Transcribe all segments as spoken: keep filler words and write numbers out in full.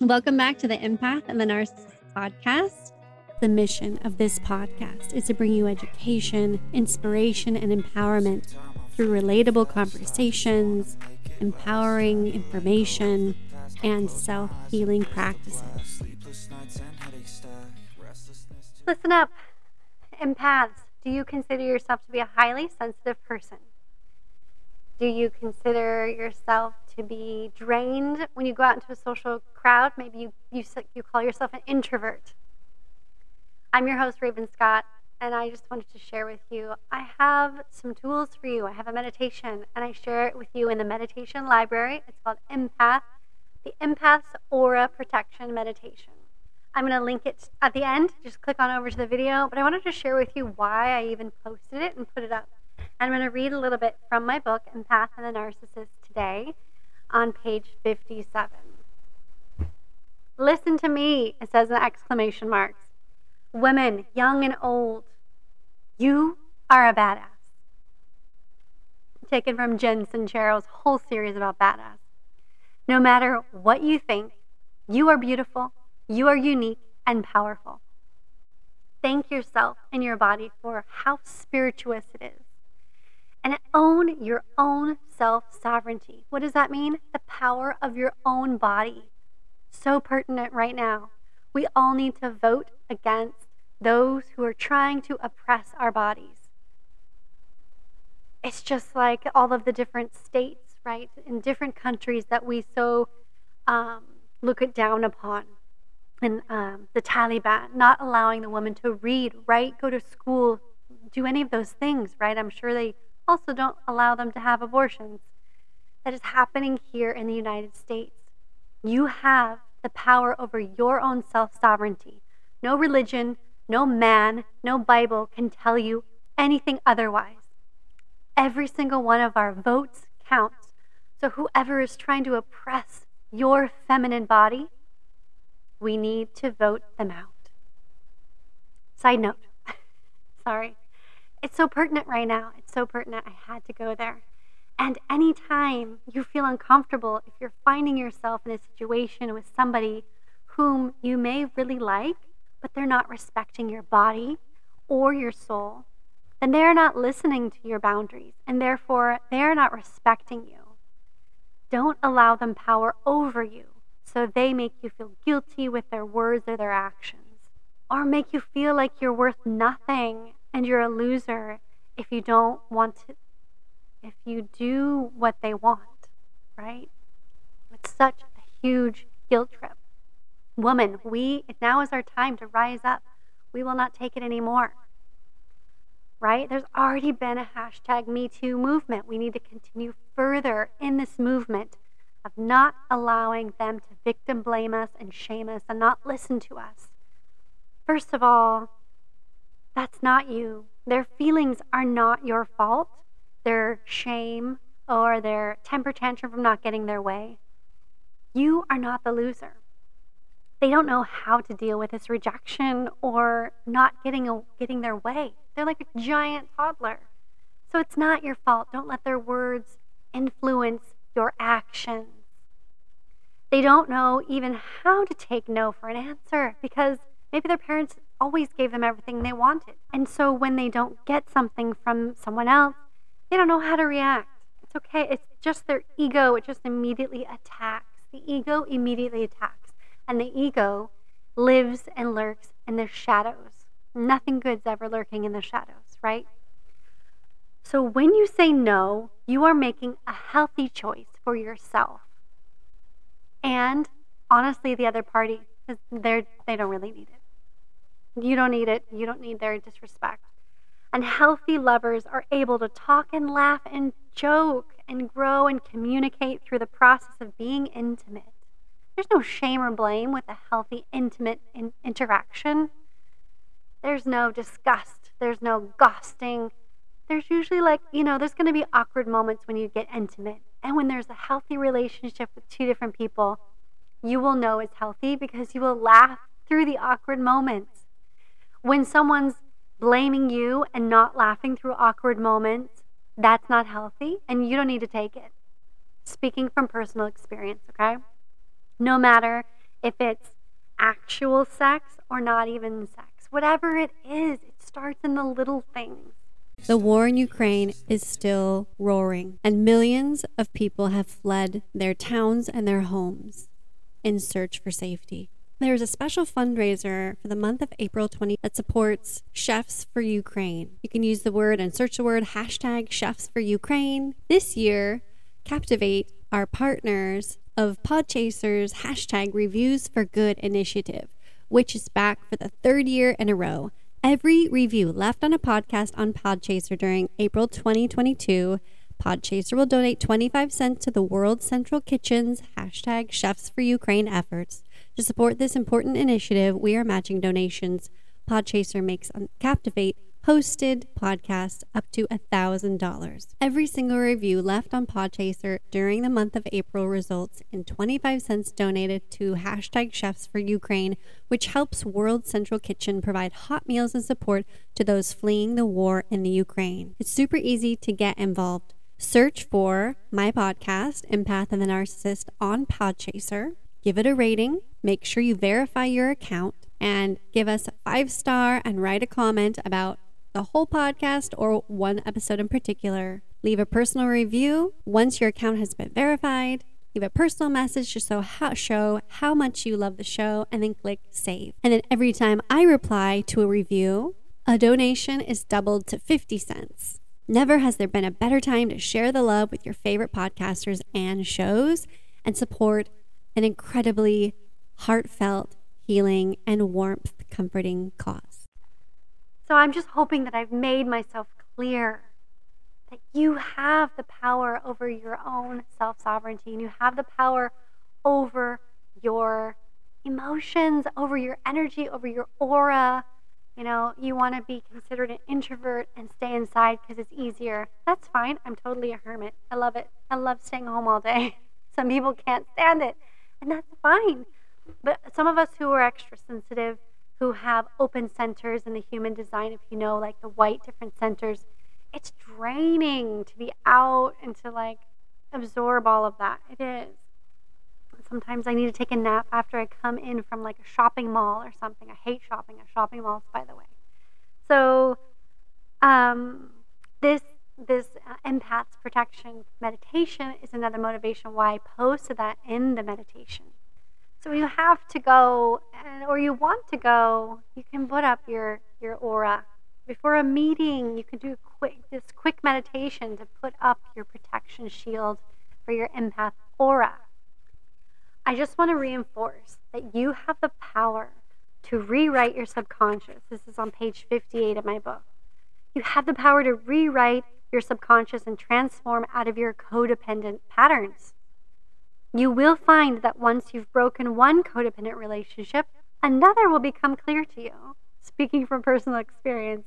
Welcome back to the Empath and the Narcissist podcast. The mission of this podcast is to bring you education, inspiration, and empowerment through relatable conversations, empowering information, and self-healing practices. Listen up, empaths. Do you consider yourself to be a highly sensitive person? Do you consider yourself to be drained when you go out into a social crowd? Maybe you, you, you call yourself an introvert. I'm your host, Raven Scott, and I just wanted to share with you, I have some tools for you. I have a meditation, and I share it with you in the meditation library. It's called Empath, the Empath's Aura Protection Meditation. I'm going to link it at the end. Just click on over to the video, but I wanted to share with you why I even posted it and put it up. I'm going to read a little bit from my book, Empath and the Narcissist, today on page fifty-seven. Listen to me, it says in exclamation marks. Women, young and old, you are a badass. Taken from Jen Sincero's whole series about badass. No matter what you think, you are beautiful, you are unique and powerful. Thank yourself and your body for how spirituous it is. And own your own self-sovereignty. What does that mean? The power of your own body. So pertinent right now. We all need to vote against those who are trying to oppress our bodies. It's just like all of the different states, right? In different countries that we so um, look it down upon. And um, the Taliban, not allowing the woman to read, write, go to school, do any of those things, right? I'm sure they also don't allow them to have abortions. That is happening here in the United States. You have the power over your own self-sovereignty. No religion, no man, no Bible can tell you anything otherwise. Every single one of our votes counts. So whoever is trying to oppress your feminine body, we need to vote them out. Side note. Sorry. It's so pertinent right now. It's so pertinent. I had to go there. And anytime you feel uncomfortable, if you're finding yourself in a situation with somebody whom you may really like, but they're not respecting your body or your soul, then they're not listening to your boundaries, and therefore they're not respecting you. Don't allow them power over you so they make you feel guilty with their words or their actions, or make you feel like you're worth nothing and you're a loser if you don't want to, if you do what they want, right? It's such a huge guilt trip. Woman, we, now is our time to rise up. We will not take it anymore, right? There's already been a hashtag Me Too movement. We need to continue further in this movement of not allowing them to victim blame us and shame us and not listen to us. First of all, that's not you. Their feelings are not your fault. Their shame or their temper tantrum from not getting their way. You are not the loser. They don't know how to deal with this rejection or not getting a, getting their way. They're like a giant toddler. So it's not your fault. Don't let their words influence your actions. They don't know even how to take no for an answer because maybe their parents always gave them everything they wanted. And so when they don't get something from someone else, they don't know how to react. It's okay. It's just their ego. It just immediately attacks. The ego immediately attacks. And the ego lives and lurks in the shadows. Nothing good's ever lurking in the shadows, right? So when you say no, you are making a healthy choice for yourself. And honestly, the other party, they're, they don't really need it. You don't need it. You don't need their disrespect. And healthy lovers are able to talk and laugh and joke and grow and communicate through the process of being intimate. There's no shame or blame with a healthy, intimate in- interaction. There's no disgust. There's no ghosting. There's usually like, you know, there's going to be awkward moments when you get intimate. And when there's a healthy relationship with two different people, you will know it's healthy because you will laugh through the awkward moments. When someone's blaming you and not laughing through awkward moments, that's not healthy, and you don't need to take it. Speaking from personal experience, okay? No matter if it's actual sex or not even sex. Whatever it is, it starts in the little things. The war in Ukraine is still roaring, and millions of people have fled their towns and their homes in search for safety. There's a special fundraiser for the month of April twentieth that supports Chefs for Ukraine. You can use the word and search the word hashtag Chefs for Ukraine. This year, Captivate, our partners of Podchaser's hashtag Reviews for Good initiative, which is back for the third year in a row. Every review left on a podcast on Podchaser during April twenty twenty-two, Podchaser will donate twenty-five cents to the World Central Kitchen's hashtag Chefs for Ukraine efforts. To support this important initiative, we are matching donations. Podchaser makes Captivate hosted podcasts up to one thousand dollars. Every single review left on Podchaser during the month of April results in twenty-five cents donated to hashtag Chefs for Ukraine, which helps World Central Kitchen provide hot meals and support to those fleeing the war in the Ukraine. It's super easy to get involved. Search for my podcast, Empath and the Narcissist, on Podchaser. Give it a rating. Make sure you verify your account and give us a five star and write a comment about the whole podcast or one episode in particular. Leave a personal review once your account has been verified. Leave a personal message to show how, show how much you love the show, and then click save. And then every time I reply to a review, a donation is doubled to fifty cents. Never has there been a better time to share the love with your favorite podcasters and shows and support an incredibly heartfelt, healing, and warmth comforting cause. So I'm just hoping that I've made myself clear that you have the power over your own self-sovereignty, and you have the power over your emotions, over your energy, over your aura. You know, you want to be considered an introvert and stay inside because it's easier. That's fine. I'm totally a hermit. I love it. I love staying home all day. Some people can't stand it, and that's fine. But some of us who are extra sensitive, who have open centers in the human design, if you know, like the white different centers, it's draining to be out and to like absorb all of that. It is. Sometimes I need to take a nap after I come in from like a shopping mall or something. I hate shopping at shopping malls, by the way. So um, this this Empath's Protection Meditation is another motivation why I posted that in the meditation. So you have to go, and, or you want to go, you can put up your, your aura. Before a meeting, you can do quick this quick meditation to put up your protection shield for your empath aura. I just want to reinforce that you have the power to rewrite your subconscious. This is on page fifty-eight of my book. You have the power to rewrite your subconscious and transform out of your codependent patterns. You will find that once you've broken one codependent relationship, another will become clear to you. Speaking from personal experience,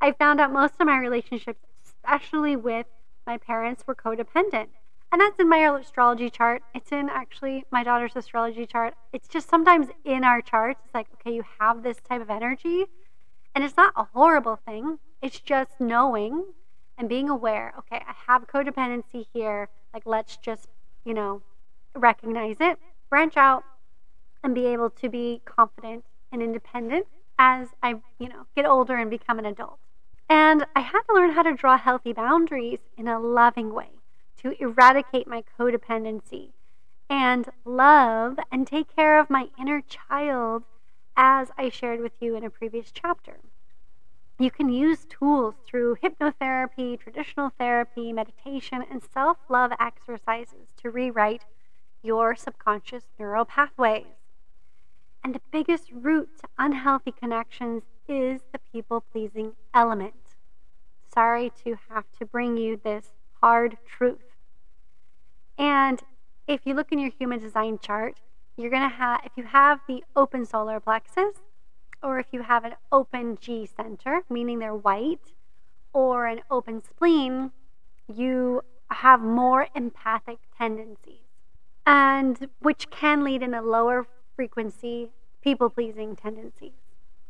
I found out most of my relationships, especially with my parents, were codependent. And that's in my astrology chart. It's in actually my daughter's astrology chart. It's just sometimes in our charts, it's like, okay, you have this type of energy. And it's not a horrible thing. It's just knowing and being aware, okay, I have codependency here. Like, let's just, you know, recognize it, branch out, and be able to be confident and independent as I, you know, get older and become an adult. And I had to learn how to draw healthy boundaries in a loving way to eradicate my codependency and love and take care of my inner child, as I shared with you in a previous chapter. You can use tools through hypnotherapy, traditional therapy, meditation, and self-love exercises to rewrite your subconscious neural pathways. And the biggest route to unhealthy connections is the people-pleasing element. Sorry to have to bring you this hard truth. And if you look in your human design chart, you're going to have, if you have the open solar plexus, or if you have an open G center, meaning they're white, or an open spleen, you have more empathic tendencies, and which can lead in a lower frequency people-pleasing tendencies,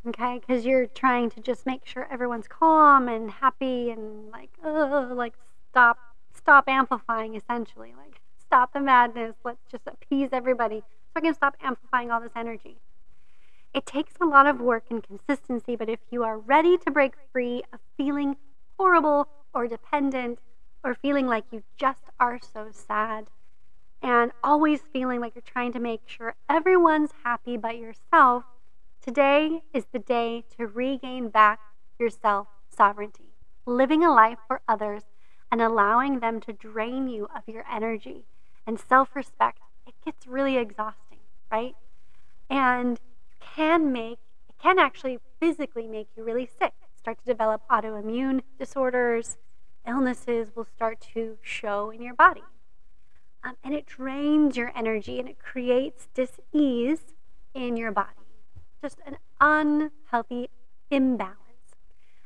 okay? Because you're trying to just make sure everyone's calm and happy and like, oh, like stop, stop amplifying essentially, like stop the madness, let's just appease everybody. so I can stop amplifying all this energy. It takes a lot of work and consistency, but if you are ready to break free of feeling horrible or dependent or feeling like you just are so sad and always feeling like you're trying to make sure everyone's happy but yourself, today is the day to regain back your self-sovereignty, living a life for others and allowing them to drain you of your energy and self-respect. It gets really exhausting, right? And can make, it can actually physically make you really sick, start to develop autoimmune disorders, illnesses will start to show in your body. Um, and it drains your energy and it creates dis-ease in your body. Just an unhealthy imbalance.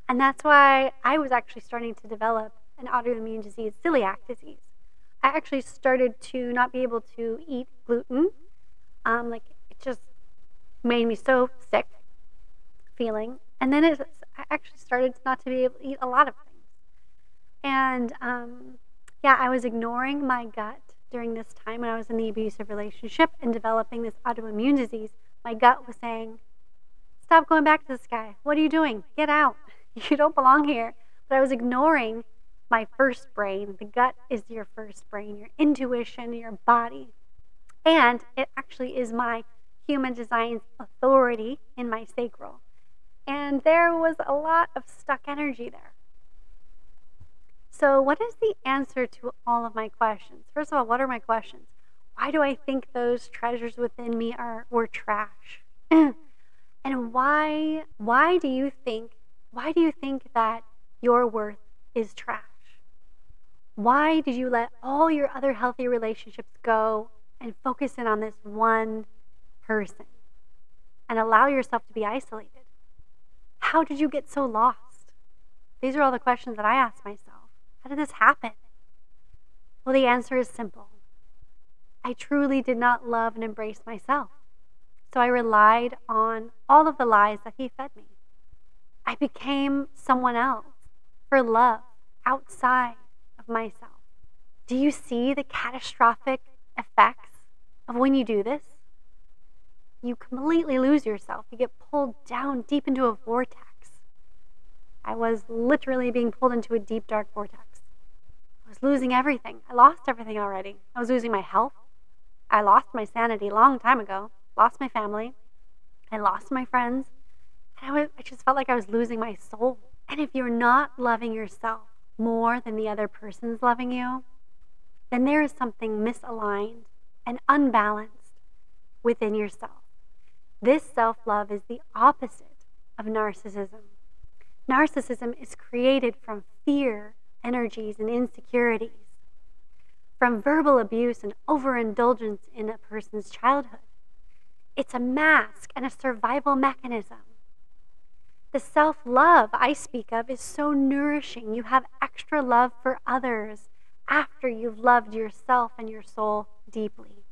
And that's why I was actually starting to develop an autoimmune disease, celiac disease. I actually started to not be able to eat gluten. Um, like it just made me so sick feeling. And then it, I actually started not to be able to eat a lot of things. And um, yeah, I was ignoring my gut during this time when I was in the abusive relationship and developing this autoimmune disease. My gut was saying, stop going back to this guy. What are you doing? Get out. You don't belong here. But I was ignoring my first brain. The gut is your first brain, your intuition, your body. And it actually is my human design's authority in my sacral. And there was a lot of stuck energy there. So what is the answer to all of my questions? First of all, what are my questions? Why do I think those treasures within me are were trash? And why why do you think why do you think that your worth is trash? Why did you let all your other healthy relationships go and focus in on this one person and allow yourself to be isolated? How did you get so lost? These are all the questions that I asked myself. How did this happen? Well, the answer is simple. I truly did not love and embrace myself. So I relied on all of the lies that he fed me. I became someone else for love outside of myself. Do you see the catastrophic effects of when you do this? You completely lose yourself. You get pulled down deep into a vortex. I was literally being pulled into a deep, dark vortex. I was losing everything. I lost everything already. I was losing my health. I lost my sanity a long time ago. Lost my family. I lost my friends. And I, was, I just felt like I was losing my soul. And if you're not loving yourself more than the other person's loving you, then there is something misaligned and unbalanced within yourself. This self-love is the opposite of narcissism. Narcissism is created from fear, energies, and insecurities, from verbal abuse and overindulgence in a person's childhood. It's a mask and a survival mechanism. The self-love I speak of is so nourishing. You have extra love for others after you've loved yourself and your soul deeply.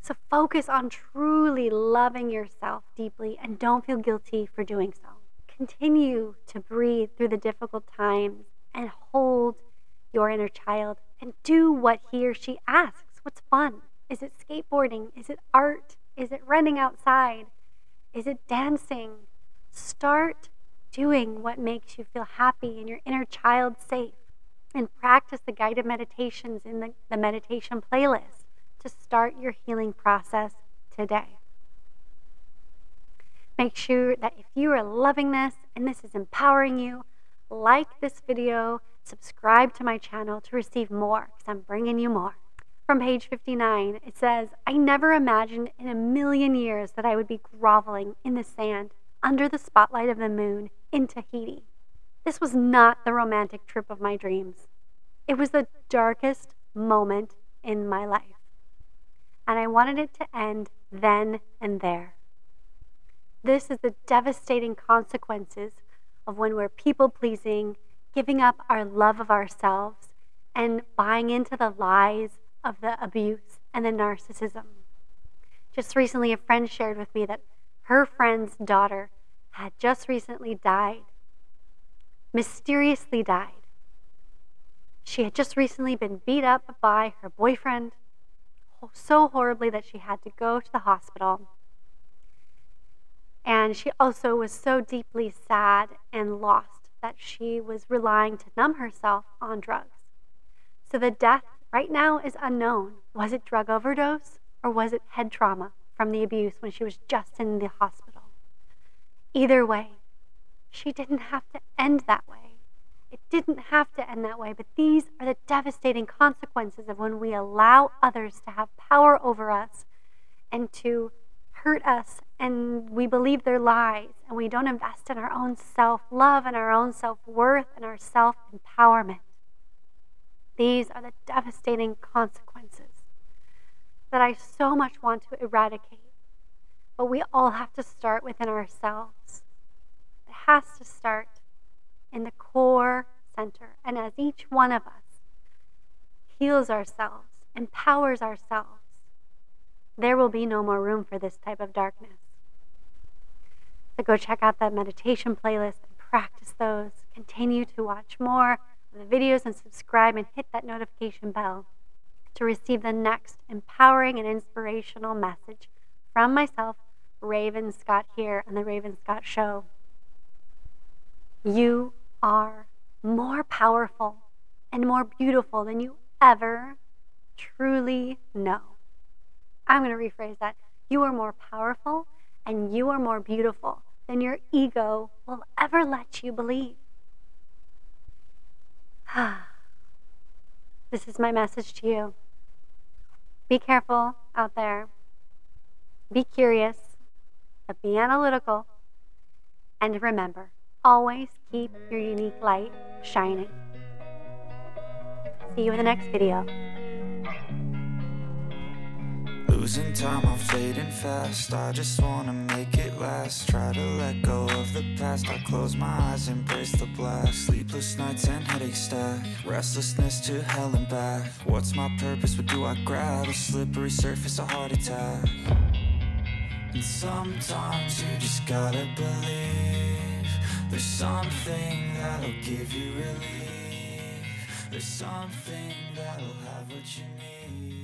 So focus on truly loving yourself deeply and don't feel guilty for doing so. Continue to breathe through the difficult times and hold your inner child and do what he or she asks. What's fun? Is it skateboarding? Is it art? Is it running outside? Is it dancing? Start doing what makes you feel happy and your inner child safe, and practice the guided meditations in the, the meditation playlist to start your healing process today. Make sure that if you are loving this and this is empowering you, like this video, subscribe to my channel to receive more, because I'm bringing you more. From page fifty-nine, it says, I never imagined in a million years that I would be groveling in the sand under the spotlight of the moon in Tahiti. This was not the romantic trip of my dreams. It was the darkest moment in my life. And I wanted it to end then and there. This is the devastating consequences of when we're people-pleasing, giving up our love of ourselves, and buying into the lies of the abuse and the narcissism. Just recently, a friend shared with me that her friend's daughter had just recently died, mysteriously died. She had just recently been beat up by her boyfriend, so horribly that she had to go to the hospital. And she also was so deeply sad and lost that she was relying to numb herself on drugs. So the death right now is unknown. Was it drug overdose or was it head trauma from the abuse when she was just in the hospital? Either way, she didn't have to end that way. It didn't have to end that way, but these are the devastating consequences of when we allow others to have power over us and to hurt us, and we believe their lies, and we don't invest in our own self-love and our own self-worth and our self-empowerment. These are the devastating consequences that I so much want to eradicate. But we all have to start within ourselves. It has to start in the core center. And as each one of us heals ourselves, empowers ourselves, there will be no more room for this type of darkness. So go check out that meditation playlist and practice those. Continue to watch more of the videos and subscribe and hit that notification bell to receive the next empowering and inspirational message from myself, Raven Scott, here on The Raven Scott Show. You are more powerful and more beautiful than you ever truly know. I'm going to rephrase that. You are more powerful and you are more beautiful than your ego will ever let you believe. This is my message to you. Be careful out there. Be curious, but be analytical. And remember, always keep your unique light shining. See you in the next video. Losing time, I'm fading fast. I just wanna make it last. Try to let go of the past. I close my eyes, embrace the black. Sleepless nights and headaches stack. Restlessness to hell and back. What's my purpose? What do I grab? A slippery surface, a heart attack. And sometimes you just gotta believe. There's something that'll give you relief. There's something that'll have what you need.